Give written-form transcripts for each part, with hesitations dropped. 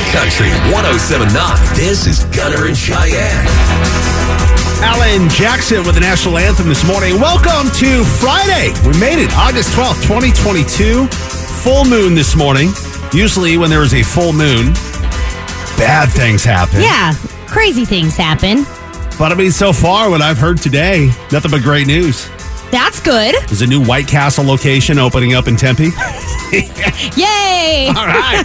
Old Country 107.9. This is Gunner and Cheyenne. Alan Jackson with the National Anthem this morning. Welcome to Friday. We made it August 12th, 2022. Full moon this morning. Usually when there is a full moon, bad things happen. Yeah, crazy things happen. But I mean, so far what I've heard today, nothing but great news. That's good. There's a new White Castle location opening up in Tempe. Yay! All right.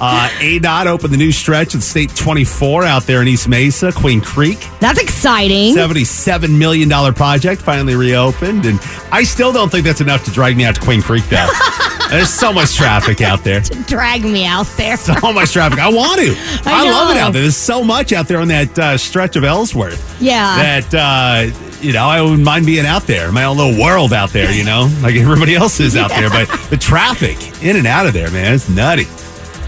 ADOT opened the new stretch of State 24 out there in East Mesa, Queen Creek. That's exciting. $77 million project finally reopened. And I still don't think that's enough to drag me out to Queen Creek, though. There's so much traffic out there. To drag me out there. So much traffic. I want to. I love it out there. There's so much out there on that stretch of Ellsworth. Yeah. That... You know, I wouldn't mind being out there, my own little world out there, you know, like everybody else is out there. But the traffic in and out of there, man, it's nutty.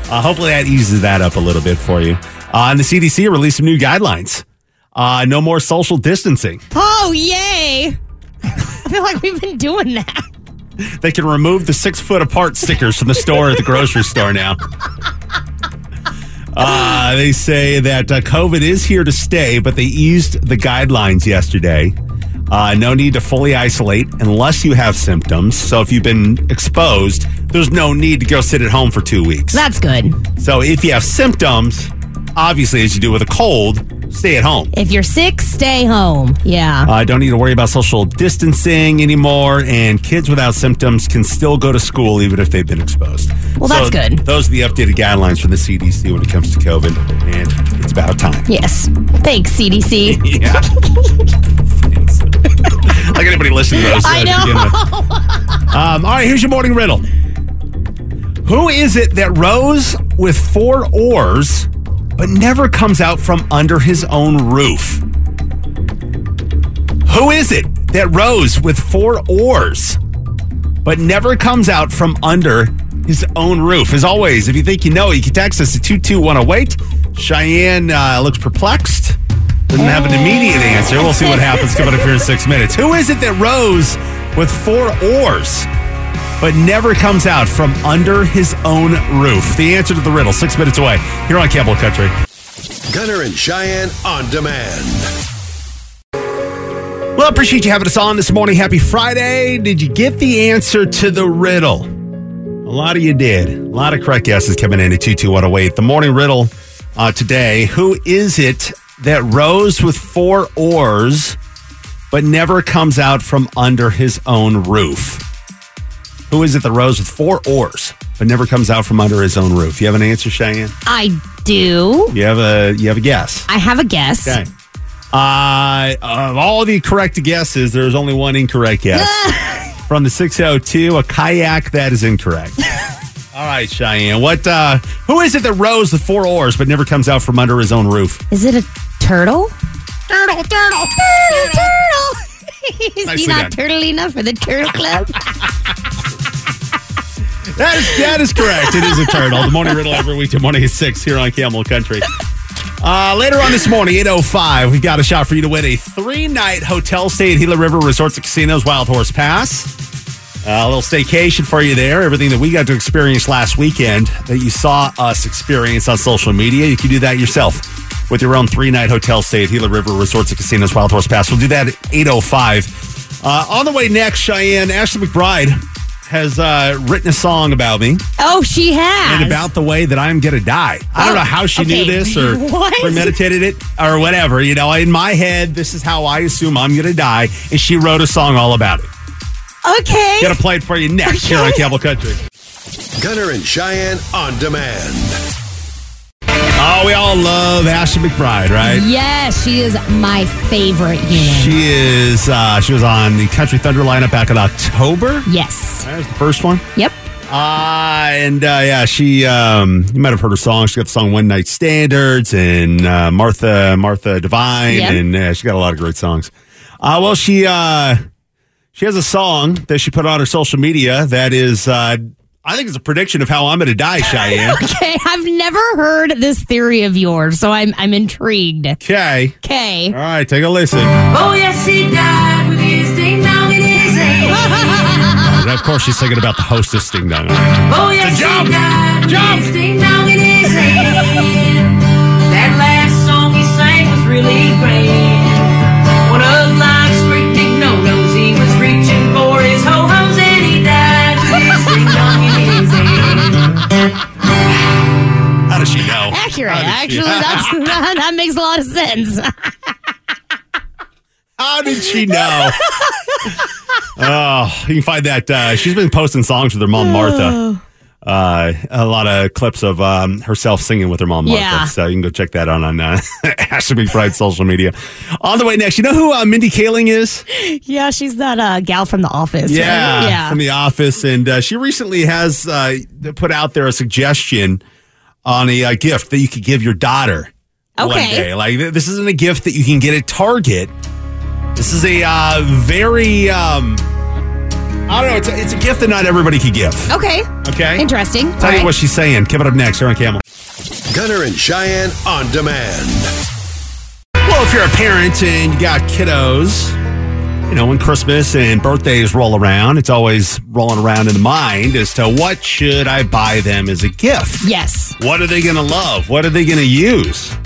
Hopefully that eases that up a little bit for you. And the CDC released some new guidelines. No more social distancing. Oh, yay. I feel like we've been doing that. They can remove the 6 foot apart stickers from the store at the grocery store now. They say that COVID is here to stay, but they eased the guidelines yesterday. No need to fully isolate unless you have symptoms. So if you've been exposed, there's no need to go sit at home for 2 weeks. That's good. So if you have symptoms, obviously, as you do with a cold, stay at home. If you're sick, stay home. Yeah. Don't need to worry about social distancing anymore. And kids without symptoms can still go to school even if they've been exposed. Well, that's good. Those are the updated guidelines from the CDC when it comes to COVID. And it's about time. Yes. Thanks, CDC. Yeah. Thanks. Like anybody listening to those. I know. All right, here's your morning riddle. Who is it that rows with four oars but never comes out from under his own roof? Who is it that rows with four oars, but never comes out from under his own roof? As always, if you think you know, you can text us at 22108. Cheyenne looks perplexed. Doesn't have an immediate answer. We'll see what happens coming up here in 6 minutes. Who is it that rows with four oars, but never comes out from under his own roof? The answer to the riddle, 6 minutes away, here on Campbell Country. Gunner and Cheyenne on demand. Well, appreciate you having us on this morning. Happy Friday. Did you get the answer to the riddle? A lot of you did. A lot of correct guesses coming in at 22108. The morning riddle today, who is it that rows with four oars but never comes out from under his own roof? Who is it that rows with four oars but never comes out from under his own roof? You have an answer, Cheyenne? I do. You have a guess? I have a guess. Okay. Of all the correct guesses, there's only one incorrect guess. From the 602, a kayak that is incorrect. All right, Cheyenne. Who is it that rows with four oars but never comes out from under his own roof? Is it a turtle? Turtle. He's not turtle enough for the turtle club. That is correct. It is a turtle. The morning riddle every week to morning at 6 here on Camel Country. Later on this morning, 8:05, we've got a shot for you to win a three-night hotel stay at Gila River Resorts and Casinos, Wild Horse Pass. A little staycation for you there. Everything that we got to experience last weekend that you saw us experience on social media, you can do that yourself with your own three-night hotel stay at Gila River Resorts and Casinos, Wild Horse Pass. We'll do that at 8:05. On the way next, Cheyenne, Ashley McBryde has written a song about me. Oh, she has. And about the way that I'm going to die. I don't know how she knew this or premeditated it or whatever. You know, in my head, this is how I assume I'm going to die. And she wrote a song all about it. Okay. Going to play it for you next here on Campbell Country. Gunner and Cheyenne on demand. Oh, we all love Ashley McBryde, right? Yes, she is my favorite human. She is. She was on the Country Thunder lineup back in October. Yes, that was the first one. Yep. She. You might have heard her song. She got the song "One Night Standards" and Martha Divine, yep. And she got a lot of great songs. She has a song that she put on her social media that is. I think it's a prediction of how I'm going to die, Cheyenne. Okay, I've never heard this theory of yours, so I'm intrigued. Okay. All right, take a listen. Oh, yes, he died with his ding-dong in his hand. Of course, she's thinking about the hostess ding-dong. Oh, yes, he died with his ding-dong in his hand. actually. That makes a lot of sense. How did she know? Oh, you can find that. She's been posting songs with her mom, Martha. A lot of clips of herself singing with her mom, Martha. Yeah. So you can go check that out on Ashley McBryde's social media. On the way next, you know who Mindy Kaling is? Yeah, she's that gal from The Office. Yeah, right? From The Office. And she recently has put out there a suggestion on a gift that you could give your daughter one day. Like, this isn't a gift that you can get at Target. This is a very... I don't know. It's a gift that not everybody can give. Okay. Interesting. Tell you what she's saying. Coming up next here on Camel. Gunner and Cheyenne on Demand. Well, if you're a parent and you got kiddos, you know, when Christmas and birthdays roll around, it's always rolling around in the mind as to what should I buy them as a gift? Yes. What are they going to love? What are they going to use?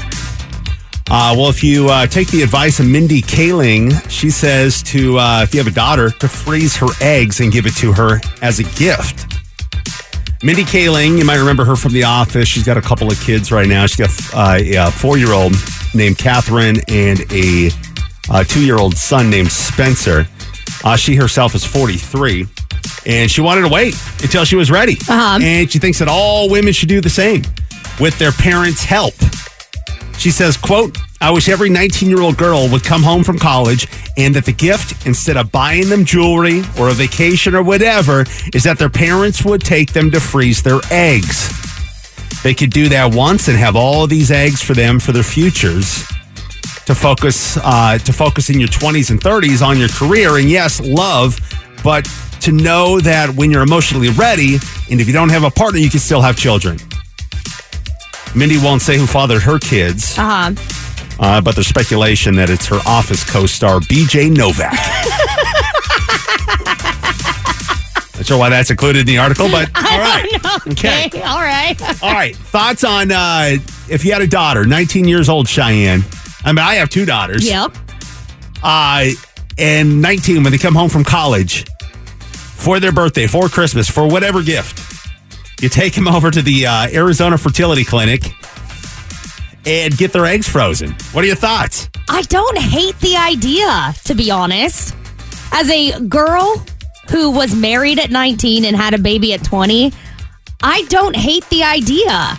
Well, if you take the advice of Mindy Kaling, she says to, if you have a daughter, to freeze her eggs and give it to her as a gift. Mindy Kaling, you might remember her from The Office. She's got a couple of kids right now. She's got a 4-year-old named Catherine and a 2-year-old son named Spencer. She herself is 43, and she wanted to wait until she was ready. And she thinks that all women should do the same with their parents' help. She says, quote, I wish every 19-year-old girl would come home from college and that the gift, instead of buying them jewelry or a vacation or whatever, is that their parents would take them to freeze their eggs. They could do that once and have all these eggs for them for their futures to focus in your 20s and 30s on your career and, yes, love, but to know that when you're emotionally ready and if you don't have a partner, you can still have children. Mindy won't say who fathered her kids, but there's speculation that it's her Office co-star, BJ Novak. Not sure why that's included in the article, but all right. Okay. All right. All right. Thoughts on if you had a daughter, 19 years old, Cheyenne. I mean, I have 2 daughters. Yep. And 19, when they come home from college, for their birthday, for Christmas, for whatever gift, you take them over to the Arizona Fertility Clinic and get their eggs frozen. What are your thoughts? I don't hate the idea, to be honest. As a girl who was married at 19 and had a baby at 20, I don't hate the idea.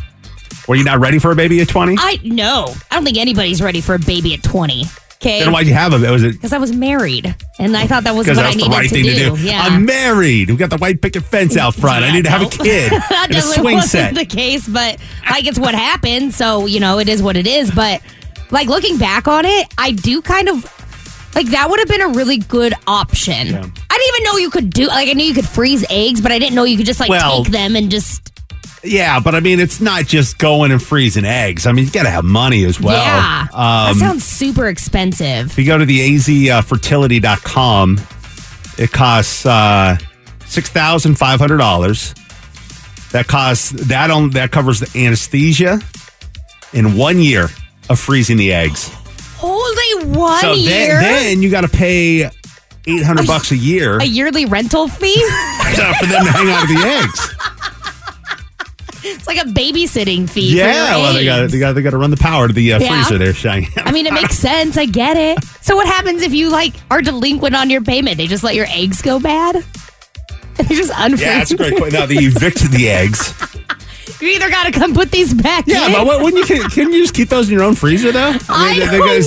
Were you not ready for a baby at 20? No. I don't think anybody's ready for a baby at 20. Okay. Then why'd you have a baby? Because I was married, and I thought that was what I needed to do. Yeah. I'm married. We got the white picket fence out front. Yeah, I need to have a kid. That definitely wasn't the case, but like it's what happened. So you know, it is what it is. But like looking back on it, I do kind of like that would have been a really good option. Yeah. I didn't even know you could do. Like I knew you could freeze eggs, but I didn't know you could just take them and just. Yeah, but I mean, it's not just going and freezing eggs. I mean, you got to have money as well. Yeah, that sounds super expensive. If you go to the azfertility.com, it costs $6,500. That covers the anesthesia and 1 year of freezing the eggs. Holy year! Then you got to pay $800 a year. A yearly rental fee? For them to hang out of the eggs. It's like a babysitting fee. Yeah, for they got to run the power to the freezer there, Cheyenne. I mean, it makes sense. I get it. So what happens if you are delinquent on your payment? They just let your eggs go bad? They just unfreeze. Yeah, that's a great point. Now they evicted the eggs. You either got to come put these back in. Yeah, but wouldn't you? Couldn't you just keep those in your own freezer though? Is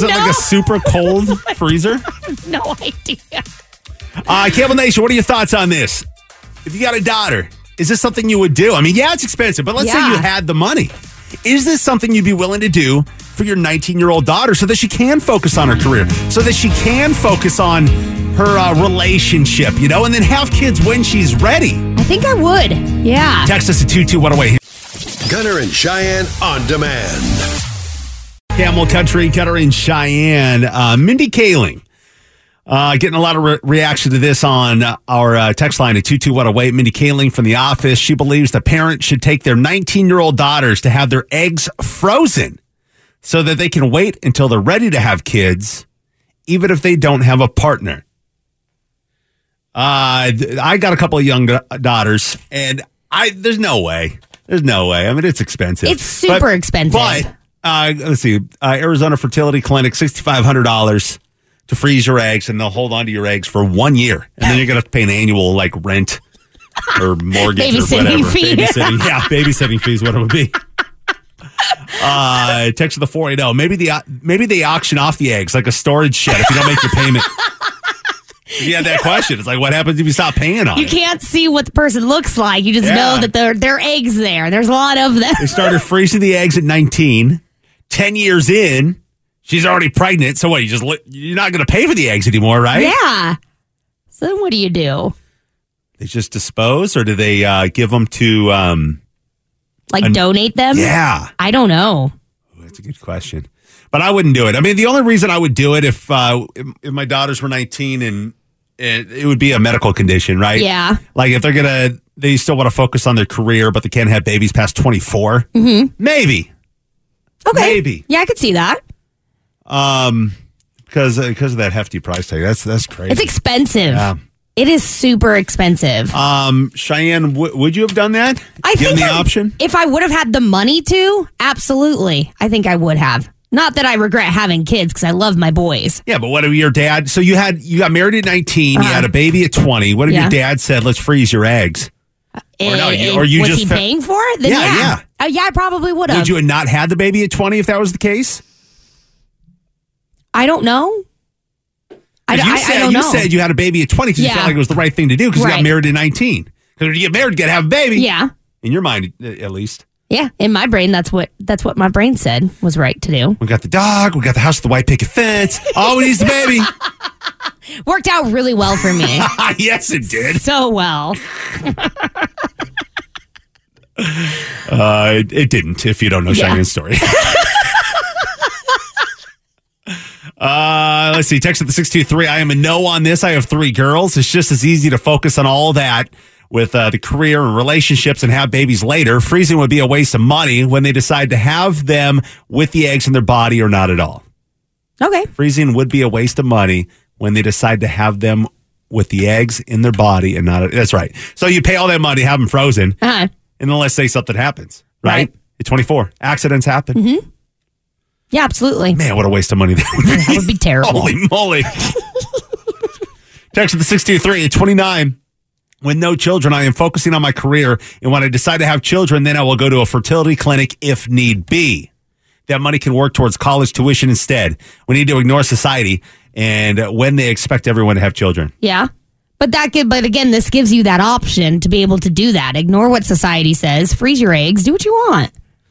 that like a super cold freezer? I have no idea. Cable Nation, what are your thoughts on this? If you got a daughter. Is this something you would do? I mean, yeah, it's expensive, but let's say you had the money. Is this something you'd be willing to do for your 19-year-old daughter so that she can focus on her career, so that she can focus on her relationship, you know, and then have kids when she's ready? I think I would, yeah. Text us at 22108. Gunner and Cheyenne on Demand. Camel Country, Gunner and Cheyenne. Mindy Kaling. Getting a lot of reaction to this on our text line at 22108. Mindy Kaling from The Office. She believes the parents should take their 19-year-old daughters to have their eggs frozen so that they can wait until they're ready to have kids, even if they don't have a partner. I got a couple of young daughters, and there's no way. I mean, it's expensive. It's super expensive. But Let's see. Arizona Fertility Clinic, $6,500 to freeze your eggs, and they'll hold on to your eggs for 1 year. And then you're going to have to pay an annual, like, rent or mortgage babysitting or whatever. Fee. Babysitting. Yeah, babysitting fees, what it would be. Text to the 480. Maybe they auction off the eggs like a storage shed if you don't make your payment. You had that question. It's like, what happens if you stop paying on it? You can't see what the person looks like. You just know that there are eggs there. There's a lot of them. They started freezing the eggs at 19. 10 years in, she's already pregnant. So what? You're not going to pay for the eggs anymore, right? Yeah. So then what do you do? They just dispose, or do they give them to... donate them? Yeah. I don't know. Ooh, that's a good question. But I wouldn't do it. I mean, the only reason I would do it if my daughters were 19 and it would be a medical condition, right? Yeah. Like if they still want to focus on their career, but they can't have babies past 24. Mm-hmm. Maybe. Okay. Maybe. Yeah, I could see that. Because of that hefty price tag. That's crazy. It's expensive. Yeah. It is super expensive. Cheyenne, would you have done that? Option? If I would have had the money to, absolutely. I think I would have. Not that I regret having kids because I love my boys. Yeah, but what if your dad? So you got married at 19, you had a baby at 20. What if your dad said, "Let's freeze your eggs"? Was he paying for it? Then yeah. I probably would have. Would you have not had the baby at 20 if that was the case? I don't know. I don't know. You said you had a baby at 20 because you felt like it was the right thing to do because you got married at 19. Because when you get married, you got to have a baby. Yeah. In your mind, at least. Yeah, in my brain, that's what my brain said was right to do. We got the dog, we got the house with the white picket fence. Oh, we need the baby. Worked out really well for me. Yes, it did. So well. It didn't, if you don't know Cheyenne's story. Let's see. Text at the 623. I am a no on this. I have 3 girls. It's just as easy to focus on all that with the career and relationships and have babies later. Freezing would be a waste of money when they decide to have them with the eggs in their body or not at all. Okay. Freezing would be a waste of money when they decide to have them with the eggs in their body and not. That's right. So you pay all that money, have them frozen. Uh-huh. And then let's say something happens, right? At 24. Accidents happen. Mm-hmm. Yeah, absolutely. Man, what a waste of money that would be. That would be terrible. Holy moly. Text at the 623 at 29. With no children, I am focusing on my career, and when I decide to have children, then I will go to a fertility clinic if need be. That money can work towards college tuition instead. We need to ignore society and when they expect everyone to have children. Yeah. But again, this gives you that option to be able to do that. Ignore what society says. Freeze your eggs. Do what you want.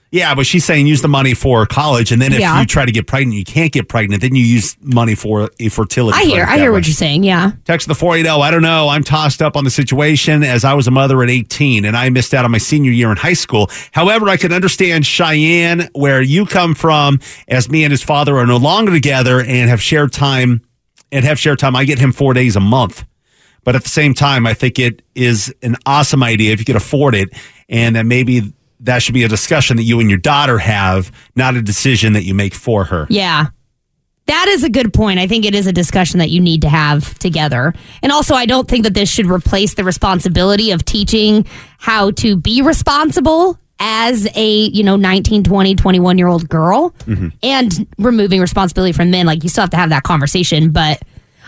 Yeah, but she's saying use the money for college, and then if you try to get pregnant, you can't get pregnant, then you use money for a fertility. I hear what you're saying, yeah. Text the 480, I don't know, I'm tossed up on the situation as I was a mother at 18, and I missed out on my senior year in high school. However, I can understand Cheyenne, where you come from, as me and his father are no longer together and have shared time. I get him 4 days a month. But at the same time, I think it is an awesome idea if you could afford it, and that maybe... that should be a discussion that you and your daughter have, not a decision that you make for her. Yeah. That is a good point. I think it is a discussion that you need to have together. And also, I don't think that this should replace the responsibility of teaching how to be responsible as a, 19, 20, 21-year-old girl and removing responsibility from men. Like, you still have to have that conversation, but...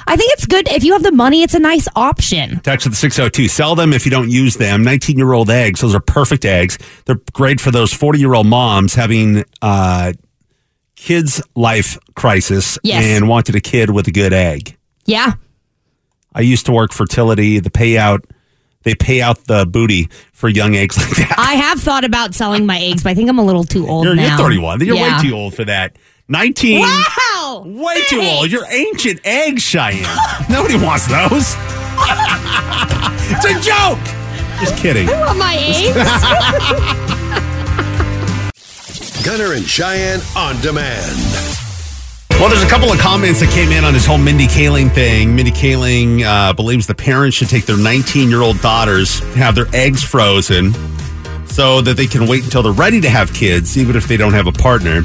I think it's good. If you have the money, it's a nice option. Text at the 602. Sell them if you don't use them. 19-year-old eggs. Those are perfect eggs. They're great for those 40-year-old moms having kids' life crisis and wanted a kid with a good egg. Yeah. I used to work fertility. The payout, they pay out the booty for young eggs like that. I have thought about selling my eggs, but I think I'm a little too old now. You're 31. You're way too old for that. 19. Wow! Way too old. You're ancient egg, Cheyenne. Nobody wants those. It's a joke. Just kidding. I want my eggs. Gunner and Cheyenne on demand. Well, there's a couple of comments that came in on this whole Mindy Kaling thing. Mindy Kaling believes the parents should take their 19-year-old daughters to have their eggs frozen so that they can wait until they're ready to have kids, even if they don't have a partner.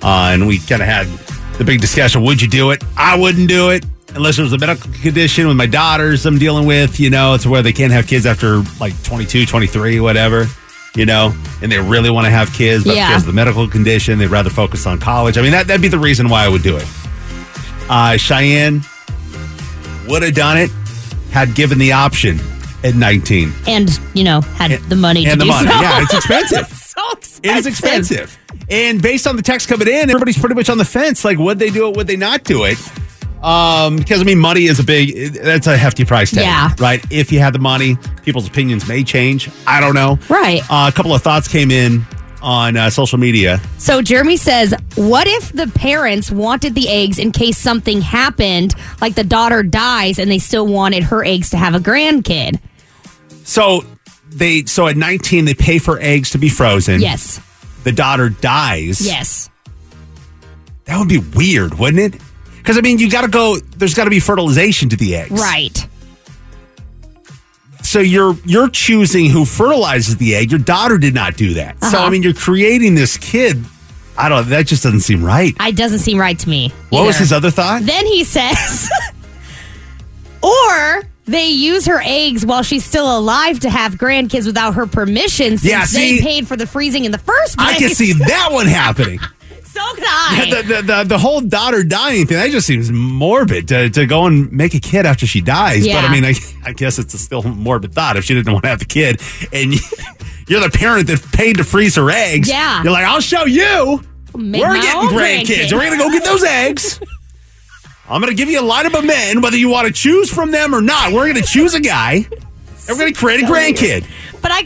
And we kind of had the big discussion, would you do it? I wouldn't do it unless it was a medical condition with my daughters I'm dealing with. It's where they can't have kids after like 22, 23, whatever. you know, and they really want to have kids, but because of the medical condition, they'd rather focus on college. I mean, that'd be the reason why I would do it. Cheyenne would have done it had given the option at 19. And, you know, had the money to do so. Yeah, it's expensive. It's so expensive. It is expensive. And based on the text coming in, everybody's pretty much on the fence. Like, would they do it? Would they not do it? Because, I mean, money is that's a hefty price tag, right? If you had the money, people's opinions may change. I don't know. Right. A couple of thoughts came in on social media. So Jeremy says, what if the parents wanted the eggs in case something happened, like the daughter dies and they still wanted her eggs to have a grandkid? So at 19, they pay for eggs to be frozen. Yes. The daughter dies. Yes. That would be weird, wouldn't it? Because, I mean, there's got to be fertilization to the eggs. Right. So you're choosing who fertilizes the egg. Your daughter did not do that. Uh-huh. So, I mean, you're creating this kid. I don't know. That just doesn't seem right. It doesn't seem right to me either. What was his other thought? Then he says, or they use her eggs while she's still alive to have grandkids without her permission since they paid for the freezing in the first place. I can see that one happening. So could I. Yeah, the whole daughter dying thing, that just seems morbid to go and make a kid after she dies. Yeah. But I mean, I guess it's a still morbid thought if she didn't want to have the kid. And you're the parent that paid to freeze her eggs. Yeah. You're like, I'll show you. We're getting grandkids. We're going to go get those eggs. I'm going to give you a lineup of men, whether you want to choose from them or not. We're going to choose a guy. And we're going to create a grandkid. But I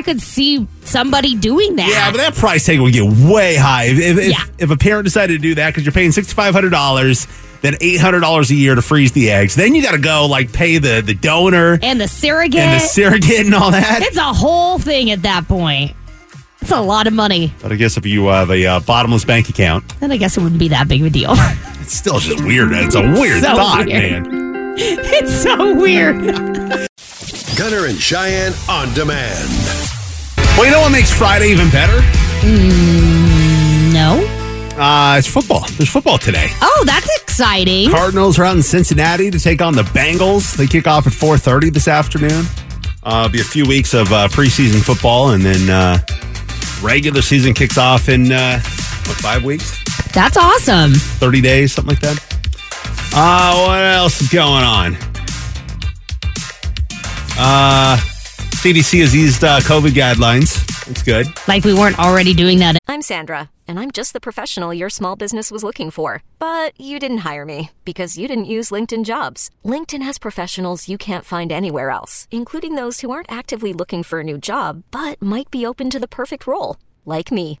could see somebody doing that. Yeah, but that price tag would get way high. If a parent decided to do that, because you're paying $6,500, then $800 a year to freeze the eggs. Then you got to go pay the donor. And the surrogate. And all that. It's a whole thing at that point. It's a lot of money. But I guess if you have a bottomless bank account. Then I guess it wouldn't be that big of a deal. It's still just weird. It's a weird thought, man. It's so weird. Gunner and Cheyenne on demand. Well, you know what makes Friday even better? No. It's football. There's football today. Oh, that's exciting. Cardinals are out in Cincinnati to take on the Bengals. They kick off at 4:30 this afternoon. It'll be a few weeks of preseason football, and then regular season kicks off in, 5 weeks? That's awesome. 30 days, something like that. What else is going on? CDC has eased COVID guidelines. It's good. Like we weren't already doing that. I'm Sandra, and I'm just the professional your small business was looking for. But you didn't hire me because you didn't use LinkedIn Jobs. LinkedIn has professionals you can't find anywhere else, including those who aren't actively looking for a new job, but might be open to the perfect role, like me.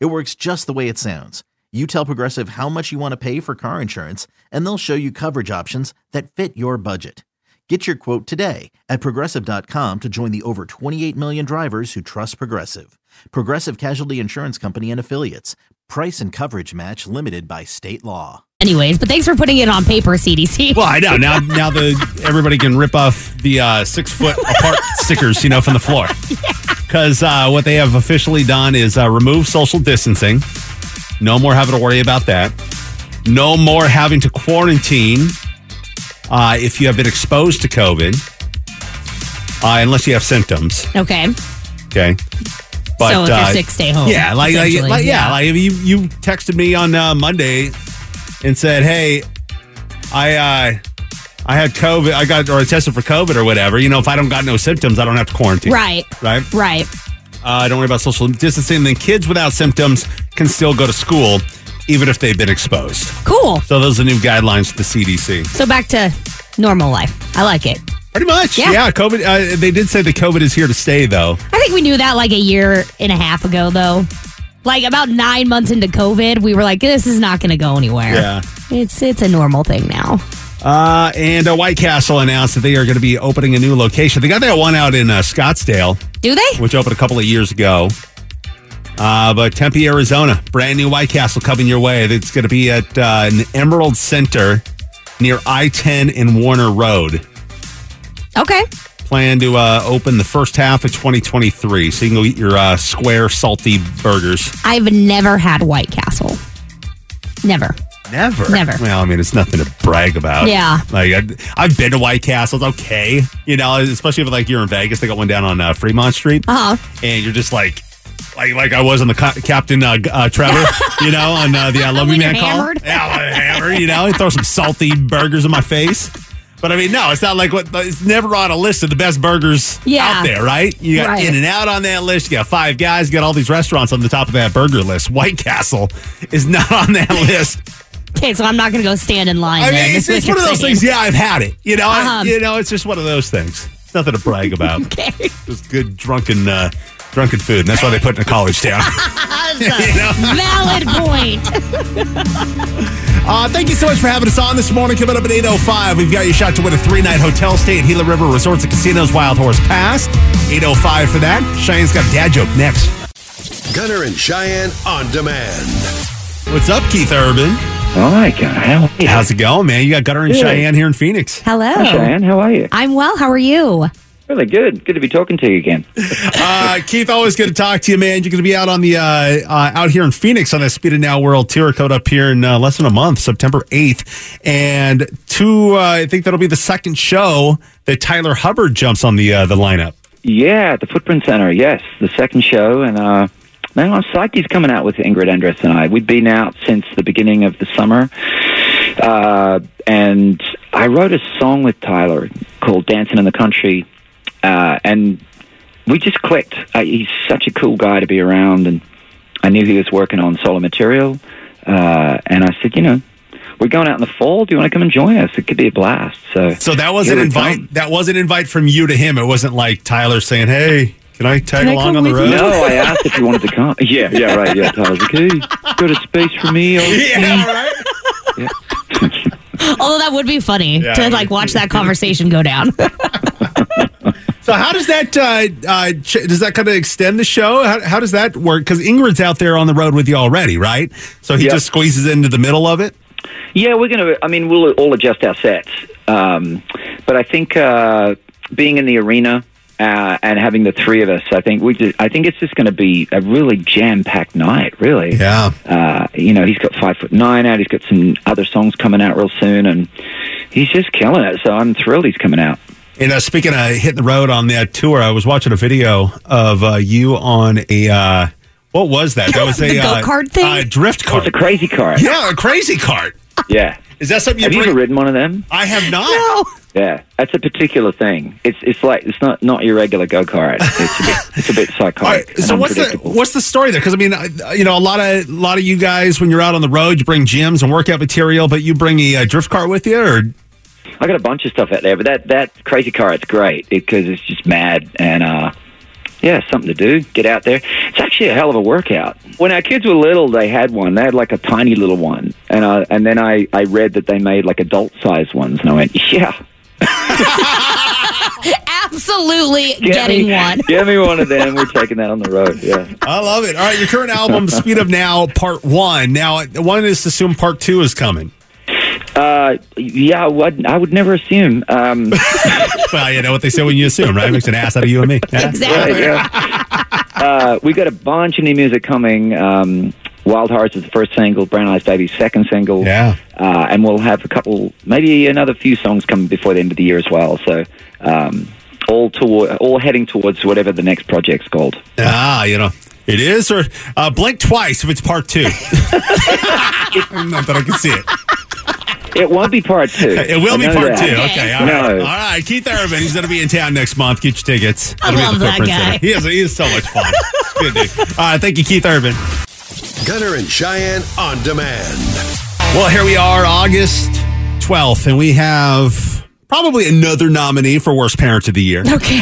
It works just the way it sounds. You tell Progressive how much you want to pay for car insurance, and they'll show you coverage options that fit your budget. Get your quote today at Progressive.com to join the over 28 million drivers who trust Progressive. Progressive Casualty Insurance Company and Affiliates. Price and coverage match limited by state law. Anyways, but thanks for putting it on paper, CDC. Well, I know. Now everybody can rip off the 6 foot apart stickers, from the floor. Because what they have officially done is remove social distancing. No more having to worry about that. No more having to quarantine. If you have been exposed to COVID, unless you have symptoms. Okay. But, so if you're sick, stay home. Yeah, you texted me on Monday and said, "Hey, I had COVID. I tested for COVID or whatever. If I don't got no symptoms, I don't have to quarantine." Right. Don't worry about social distancing. Then kids without symptoms can still go to school, even if they've been exposed. Cool. So those are new guidelines for the CDC. So back to normal life. I like it. Pretty much. Yeah, COVID. They did say that COVID is here to stay, though. I think we knew that a year and a half ago, though. About 9 months into COVID, we were like, this is not going to go anywhere. Yeah. It's a normal thing now. And White Castle announced that they are going to be opening a new location. They got that one out in Scottsdale. Do they? Which opened a couple of years ago. But Tempe, Arizona, brand new White Castle coming your way. It's going to be at an Emerald Center near I-10 and Warner Road. Okay. Plan to open the first half of 2023, so you can go eat your square salty burgers. I've never had White Castle. Never. Well, I mean, it's nothing to brag about. Yeah. Like, I've been to White Castle. It's okay. You know, especially if, like, you're in Vegas. They got one down on Fremont Street. Uh-huh. And you're just like I was on the Captain Trevor, you know, on the I Love You Man call. Yeah, I'm hammered, you know. Throw some salty burgers in my face. But, I mean, no, it's not like it's never on a list of the best burgers out there, right? You got In-N-Out on that list. You got Five Guys. You got all these restaurants on the top of that burger list. White Castle is not on that list. Okay, so I'm not going to go stand in line. I mean, it's one of those things, yeah, I've had it. You know, you know, it's just one of those things. It's nothing to brag about. Okay. Just good drunken food, and that's why they put it in a college town. Valid point. Thank you so much for having us on this morning. Coming up at 8:05, we've got your shot to win a 3-night hotel stay at Gila River Resorts and Casinos Wild Horse Pass. 8:05 for that. Cheyenne's got a dad joke next. Gunner and Cheyenne on demand. What's up, Keith Urban? Oh my God, how are you? How's it going, man? You got Gunner and Cheyenne here in Phoenix. Hello, hi, Cheyenne. How are you? I'm well. How are you? Really good. Good to be talking to you again. Keith, always good to talk to you, man. You're going to be out on the out here in Phoenix on the Speed of Now World Tour coming up here in less than a month, September 8th. And I think that'll be the second show that Tyler Hubbard jumps on the lineup. Yeah, at the Footprint Center. Yes, the second show. And man, I'm psyched he's coming out with Ingrid Andress and I. We've been out since the beginning of the summer. And I wrote a song with Tyler called Dancing in the Country. And we just clicked. He's such a cool guy to be around, and I knew he was working on solo material. And I said, you know, we're going out in the fall. Do you want to come and join us? It could be a blast. So that was an invite. That was an invite from you to him. It wasn't like Tyler saying, "Hey, can I tag along on the road?" No, I asked if you wanted to come. Yeah, right. Yeah, Tyler's like, "Hey, got a space for me?" Right. Yeah. Although that would be funny to watch that conversation go down. So how does that does that kind of extend the show? How does that work? Because Ingrid's out there on the road with you already, right? So he just squeezes into the middle of it? Yeah, we're going to... I mean, we'll all adjust our sets. But I think being in the arena and having the three of us, I think it's just going to be a really jam-packed night, really. Yeah. You know, he's got 5'9" out. He's got some other songs coming out real soon. And he's just killing it. So I'm thrilled he's coming out. And speaking of hitting the road on that tour, I was watching a video of you on a, what was that? That was a go-kart thing? Drift kart. It's a crazy kart. Yeah, a crazy kart. Yeah. Is that something have you ever ridden one of them? I have not. No. Yeah, that's a particular thing. It's like, it's not your regular go-kart. It's a bit psychotic. Right, so what's the story there? Because, I mean, you know, a lot of you guys, when you're out on the road, you bring gyms and workout material, but you bring a drift kart with you, or... I got a bunch of stuff out there, but that crazy car, it's great because it's just mad and, something to do. Get out there. It's actually a hell of a workout. When our kids were little, they had one. They had like a tiny little one. And then I read that they made like adult-sized ones, and I went, yeah. Absolutely getting one. Give me one of them. We're taking that on the road. Yeah, I love it. All right, your current album, Speed of Now, Part 1. Now, one is to assume Part 2 is coming. Yeah, I would never assume. Well, you know what they say when you assume, right? It makes an ass out of you and me. Yeah? Exactly. Right, yeah. We got a bunch of new music coming. Wild Hearts is the first single, Brown Eyes Baby's second single. Yeah. And we'll have a couple, maybe another few songs coming before the end of the year as well. So, all heading towards whatever the next project's called. Ah, you know. It is, or blink twice if it's part 2. Not that I can see it. It won't be part 2. It will be part 2. Okay. All right. Keith Urban, he's going to be in town next month. Get your tickets. I love that guy. He is so much fun. Good dude. All right. Thank you, Keith Urban. Gunner and Cheyenne on demand. Well, here we are, August 12th, and we have probably another nominee for Worst Parent of the Year. Okay.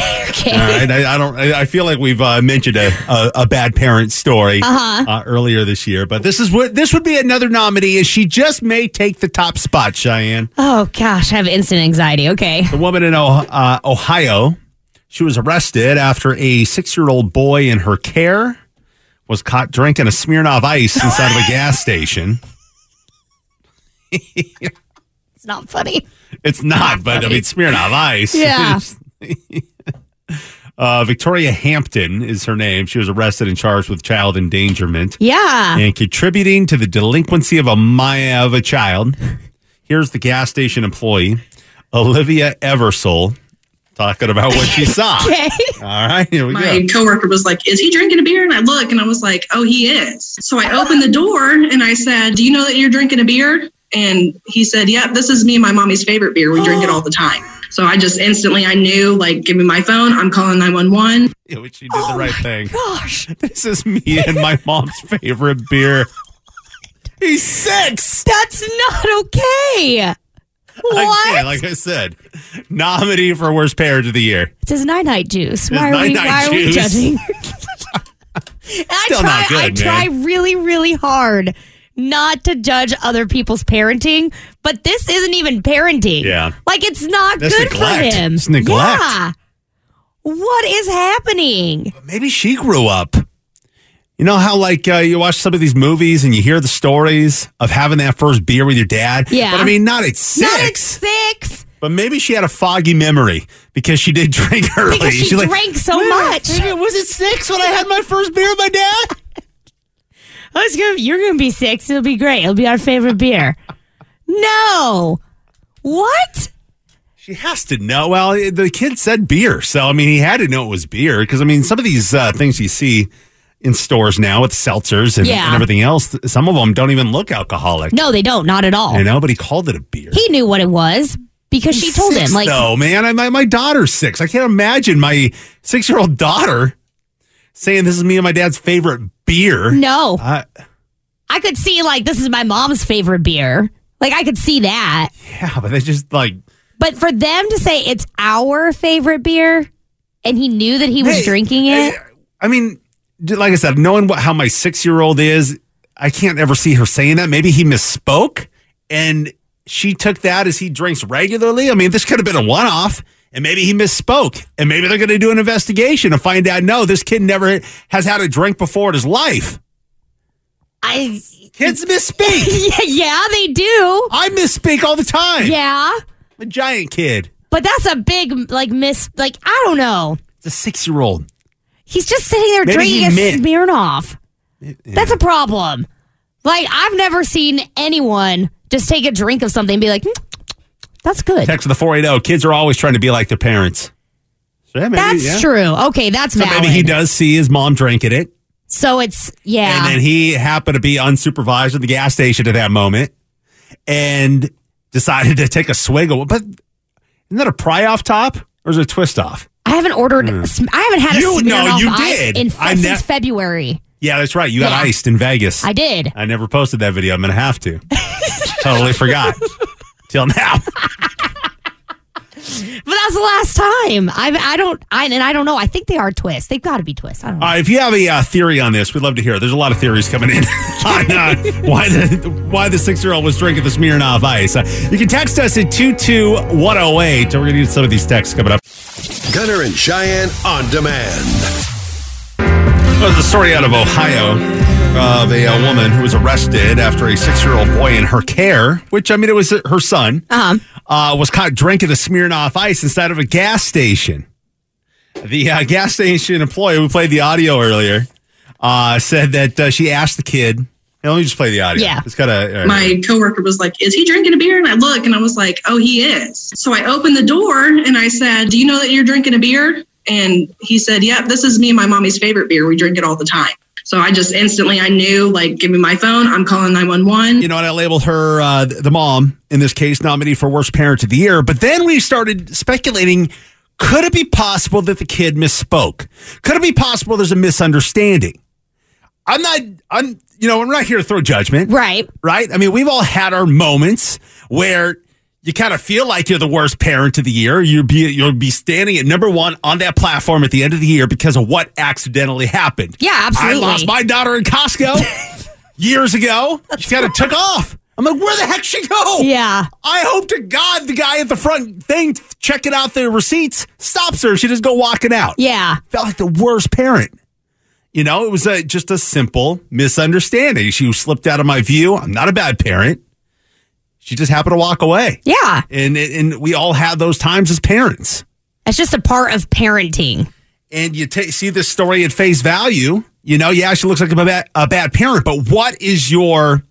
All right. I feel like we've mentioned a bad parent story earlier this year, but this would be another nominee, and she just may take the top spot, Cheyenne. Oh, gosh. I have instant anxiety. Okay. The woman in Ohio, She was arrested after a 6-year-old boy in her care was caught drinking a Smirnoff Ice inside of a gas station. It's not funny. It's not, but funny. I mean, Smirnoff Ice. Yeah. Victoria Hampton is her name. She was arrested and charged with child endangerment. Yeah. And contributing to the delinquency of a child. Here's the gas station employee, Olivia Eversole, talking about what she saw. Okay. All right, here we go. My coworker was like, "Is he drinking a beer?" And I look, and I was like, "Oh, he is." So I opened the door, and I said, "Do you know that you're drinking a beer?" And he said, "Yep, this is me and my mommy's favorite beer. We drink it all the time." So I just instantly, I knew, like, give me my phone. I'm calling 911. Yeah, which she did the right thing. Gosh, this is me and my mom's favorite beer. He's 6. That's not okay. What? Again, like I said, nominee for worst parent of the year. It's his Night Juice. Why are we judging? I try really, really hard not to judge other people's parenting, but this isn't even parenting. Yeah. Like, it's not That's good neglect. For him. It's neglect. Yeah. What is happening? Maybe she grew up. You know how, like, you watch some of these movies and you hear the stories of having that first beer with your dad? Yeah. But, I mean, not at 6. Not at 6. But maybe she had a foggy memory because she did drink early. Because she drank so much. Was it 6 when I had my first beer with my dad? You're going to be 6. It'll be great. It'll be our favorite beer. No. What? She has to know. Well, the kid said beer. So, I mean, he had to know it was beer. Because, I mean, some of these things you see in stores now with seltzers and everything else. Some of them don't even look alcoholic. No, they don't. Not at all. You know, but he called it a beer. He knew what it was because she told him. Like, no, man. My daughter's 6. I can't imagine my 6-year-old daughter saying this is me and my dad's favorite beer. No. I could see, like, this is my mom's favorite beer. Like, I could see that. Yeah, but they just, like. But for them to say it's our favorite beer and he knew that he was drinking it. I mean, like I said, knowing how my 6-year-old is, I can't ever see her saying that. Maybe he misspoke, and she took that as he drinks regularly. I mean, this could have been a one-off, and maybe he misspoke, and maybe they're going to do an investigation to find out, no, this kid never has had a drink before in his life. Kids misspeak. Yeah, they do. I misspeak all the time. Yeah. I'm a giant kid. But that's a big, like, I don't know. It's a 6-year-old. He's just sitting there drinking a Smirnoff. Yeah. That's a problem. Like, I've never seen anyone just take a drink of something and be like, that's good. Text to the 480. Kids are always trying to be like their parents. So yeah, maybe, that's true. Okay, that's valid. Maybe he does see his mom drinking it. So it's, yeah. And then he happened to be unsupervised at the gas station at that moment and decided to take a swig. But isn't that a pry off top or is it a twist off? I haven't ordered. I haven't had a Smirnoff Ice since February. Yeah, that's right. You got iced in Vegas. I did. I never posted that video. I'm going to have to. Totally forgot. Till now. But that was the last time. I don't know. I think they are twists. They've got to be twists. I don't know. If you have a theory on this, we'd love to hear it. There's a lot of theories coming in on why the 6-year-old was drinking the Smirnoff Ice. You can text us at 22108. We're going to use some of these texts coming up. Gunner and Cheyenne on demand. There's a story out of Ohio of a woman who was arrested after a 6-year-old boy in her care, which, I mean, it was her son, was caught drinking a Smirnoff Ice inside of a gas station. The gas station employee, who played the audio earlier, said that she asked the kid. Let me just play the audio. Yeah. It's My coworker was like, "Is he drinking a beer?" And I look, and I was like, "Oh, he is." So I opened the door, and I said, "Do you know that you're drinking a beer?" And he said, "Yep, this is me and my mommy's favorite beer. We drink it all the time." So I just instantly, I knew, like, give me my phone. I'm calling 911. You know, and I labeled her, the mom, in this case, nominee for worst parent of the year. But then we started speculating, could it be possible that the kid misspoke? Could it be possible there's a misunderstanding? We're not here to throw judgment. Right? I mean, we've all had our moments where you kind of feel like you're the worst parent of the year. You'll be standing at number 1 on that platform at the end of the year because of what accidentally happened. Yeah, absolutely. I lost my daughter in Costco years ago. She kind of took off. I'm like, where the heck she go? Yeah. I hope to God the guy at the front thing checking out their receipts stops her. She just go walking out. Yeah. Felt like the worst parent. You know, it was just a simple misunderstanding. She slipped out of my view. I'm not a bad parent. She just happened to walk away. Yeah. And we all have those times as parents. That's just a part of parenting. And you see this story at face value. You know, yeah, she looks like a bad parent, but what is your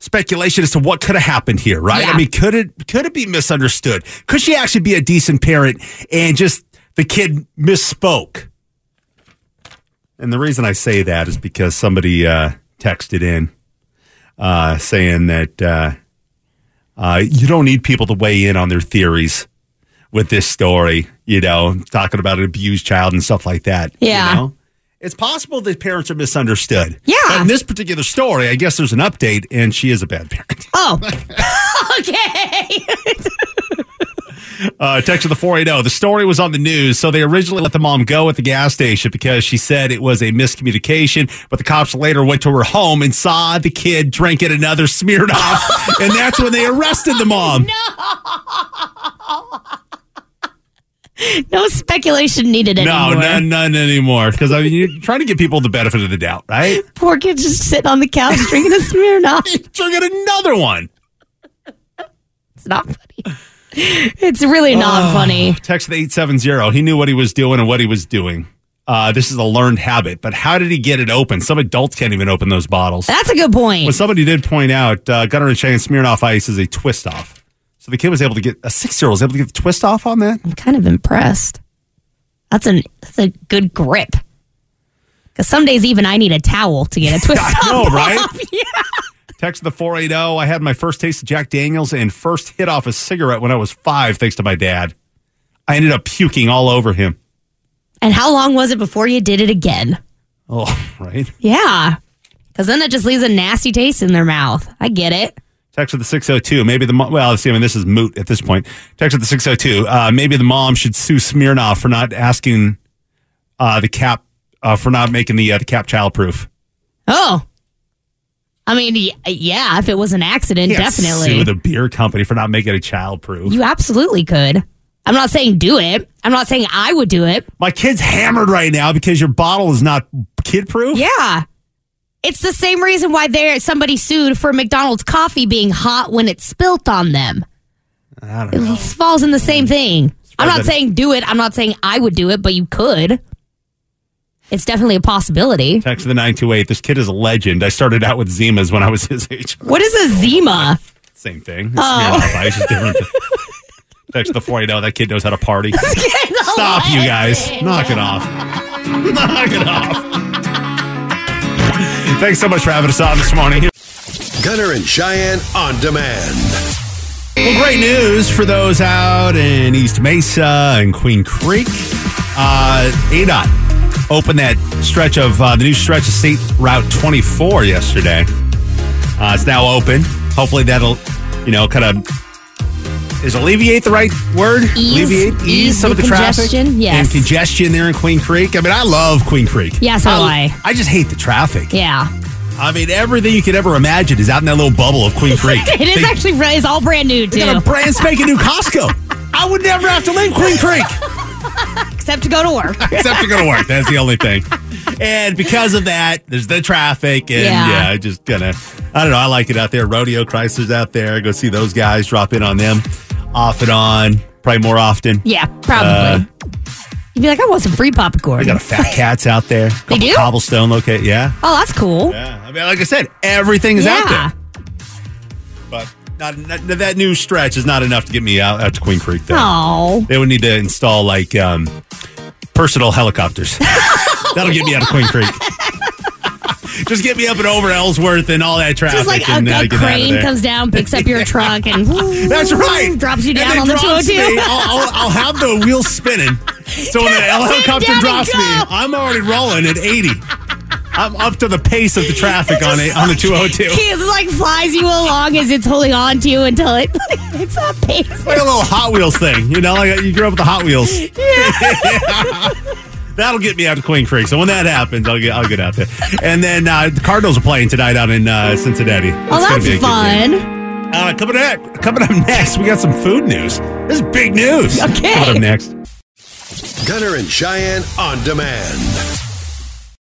speculation as to what could have happened here, right? Yeah. I mean, could it be misunderstood? Could she actually be a decent parent and just the kid misspoke? And the reason I say that is because somebody texted in saying that you don't need people to weigh in on their theories with this story, you know, talking about an abused child and stuff like that. Yeah. You know? It's possible that parents are misunderstood. Yeah. But in this particular story, I guess there's an update, and she is a bad parent. Oh. Okay. Text to the 480. The story was on the news, so they originally let the mom go at the gas station because she said it was a miscommunication, but the cops later went to her home and saw the kid drinking another Smirnoff, and that's when they arrested the mom. No. No speculation needed anymore. No, none anymore. Because I mean, you're trying to give people the benefit of the doubt, right? Poor kid just sitting on the couch drinking a Smirnoff. Drinking another one. It's not funny. It's really not funny. Text 870. He knew what he was doing and what he was doing. This is a learned habit, but how did he get it open? Some adults can't even open those bottles. That's a good point. Well, somebody did point out Gunner and Shane Smirnoff Ice is a twist off. So the kid was able to get, a 6-year-old was able to get the twist off on that? I'm kind of impressed. That's a good grip. Because some days even I need a towel to get a twist off. I know, right? Yeah. Text the 480. I had my first taste of Jack Daniels and first hit off a cigarette when I was 5, thanks to my dad. I ended up puking all over him. And how long was it before you did it again? Oh, right. Yeah. Because then it just leaves a nasty taste in their mouth. I get it. Text of the 602. Maybe the mom, well, see, I mean, this is moot at this point. Text of the 602. Maybe the mom should sue Smirnoff for not asking the cap for not making the cap childproof. Oh, I mean, yeah. If it was an accident, you definitely sue the beer company for not making it childproof. You absolutely could. I'm not saying do it. I'm not saying I would do it. My kid's hammered right now because your bottle is not kid proof. Yeah. It's the same reason why somebody sued for McDonald's coffee being hot when it's spilt on them. I don't know. It falls in the same thing. I'm not saying do it. I'm not saying I would do it, but you could. It's definitely a possibility. Text to the 928. This kid is a legend. I started out with Zimas when I was his age. What is a Zima? Same thing. Oh. Text to the 480. That kid knows how to party. Stop, you guys. Knock it off. Knock it off. Thanks so much for having us on this morning. Gunner and Cheyenne on demand. Well, great news for those out in East Mesa and Queen Creek. ADOT opened that stretch of the new stretch of State Route 24 yesterday. It's now open. Hopefully that'll, you know, kind of is alleviate the right word? Ease some of the traffic. Yes. And congestion there in Queen Creek. I mean, I love Queen Creek. Yeah, so do I. I just hate the traffic. Yeah. I mean, everything you could ever imagine is out in that little bubble of Queen Creek. It is actually, it's all brand new, too. They got a brand spanking new Costco. I would never have to leave Queen Creek. Except to go to work. Except to go to work. That's the only thing. And because of that, there's the traffic. And yeah just kind of, I don't know. I like it out there. Rodeo Chrysler's out there. Go see those guys. Drop in on them. Off and on. Probably more often. Yeah, probably. You'd be like, I want some free popcorn. They got a Fat Cats out there. They do? Cobblestone locate. Yeah. Oh, that's cool. Yeah. I mean, like I said, everything is out there. But not that new stretch is not enough to get me out to Queen Creek, though. Oh. They would need to install, like, personal helicopters. That'll get me out of Queen Creek. Just get me up and over Ellsworth and all that traffic. Just like a crane comes down, picks up your truck, and that's right, drops you down on the 202. I'll have the wheel spinning. So when the helicopter drops me, I'm already rolling at 80. I'm up to the pace of the traffic on the 202. It like flies you along as it's holding on to you until it's on pace. Like a little Hot Wheels thing, you know? Like you grew up with the Hot Wheels. Yeah. That'll get me out to Queen Creek. So when that happens, I'll get out there. And then the Cardinals are playing tonight out in Cincinnati. Oh, that's fun. Coming up next, we got some food news. This is big news. Okay. Coming up next. Gunner and Cheyenne on Demand.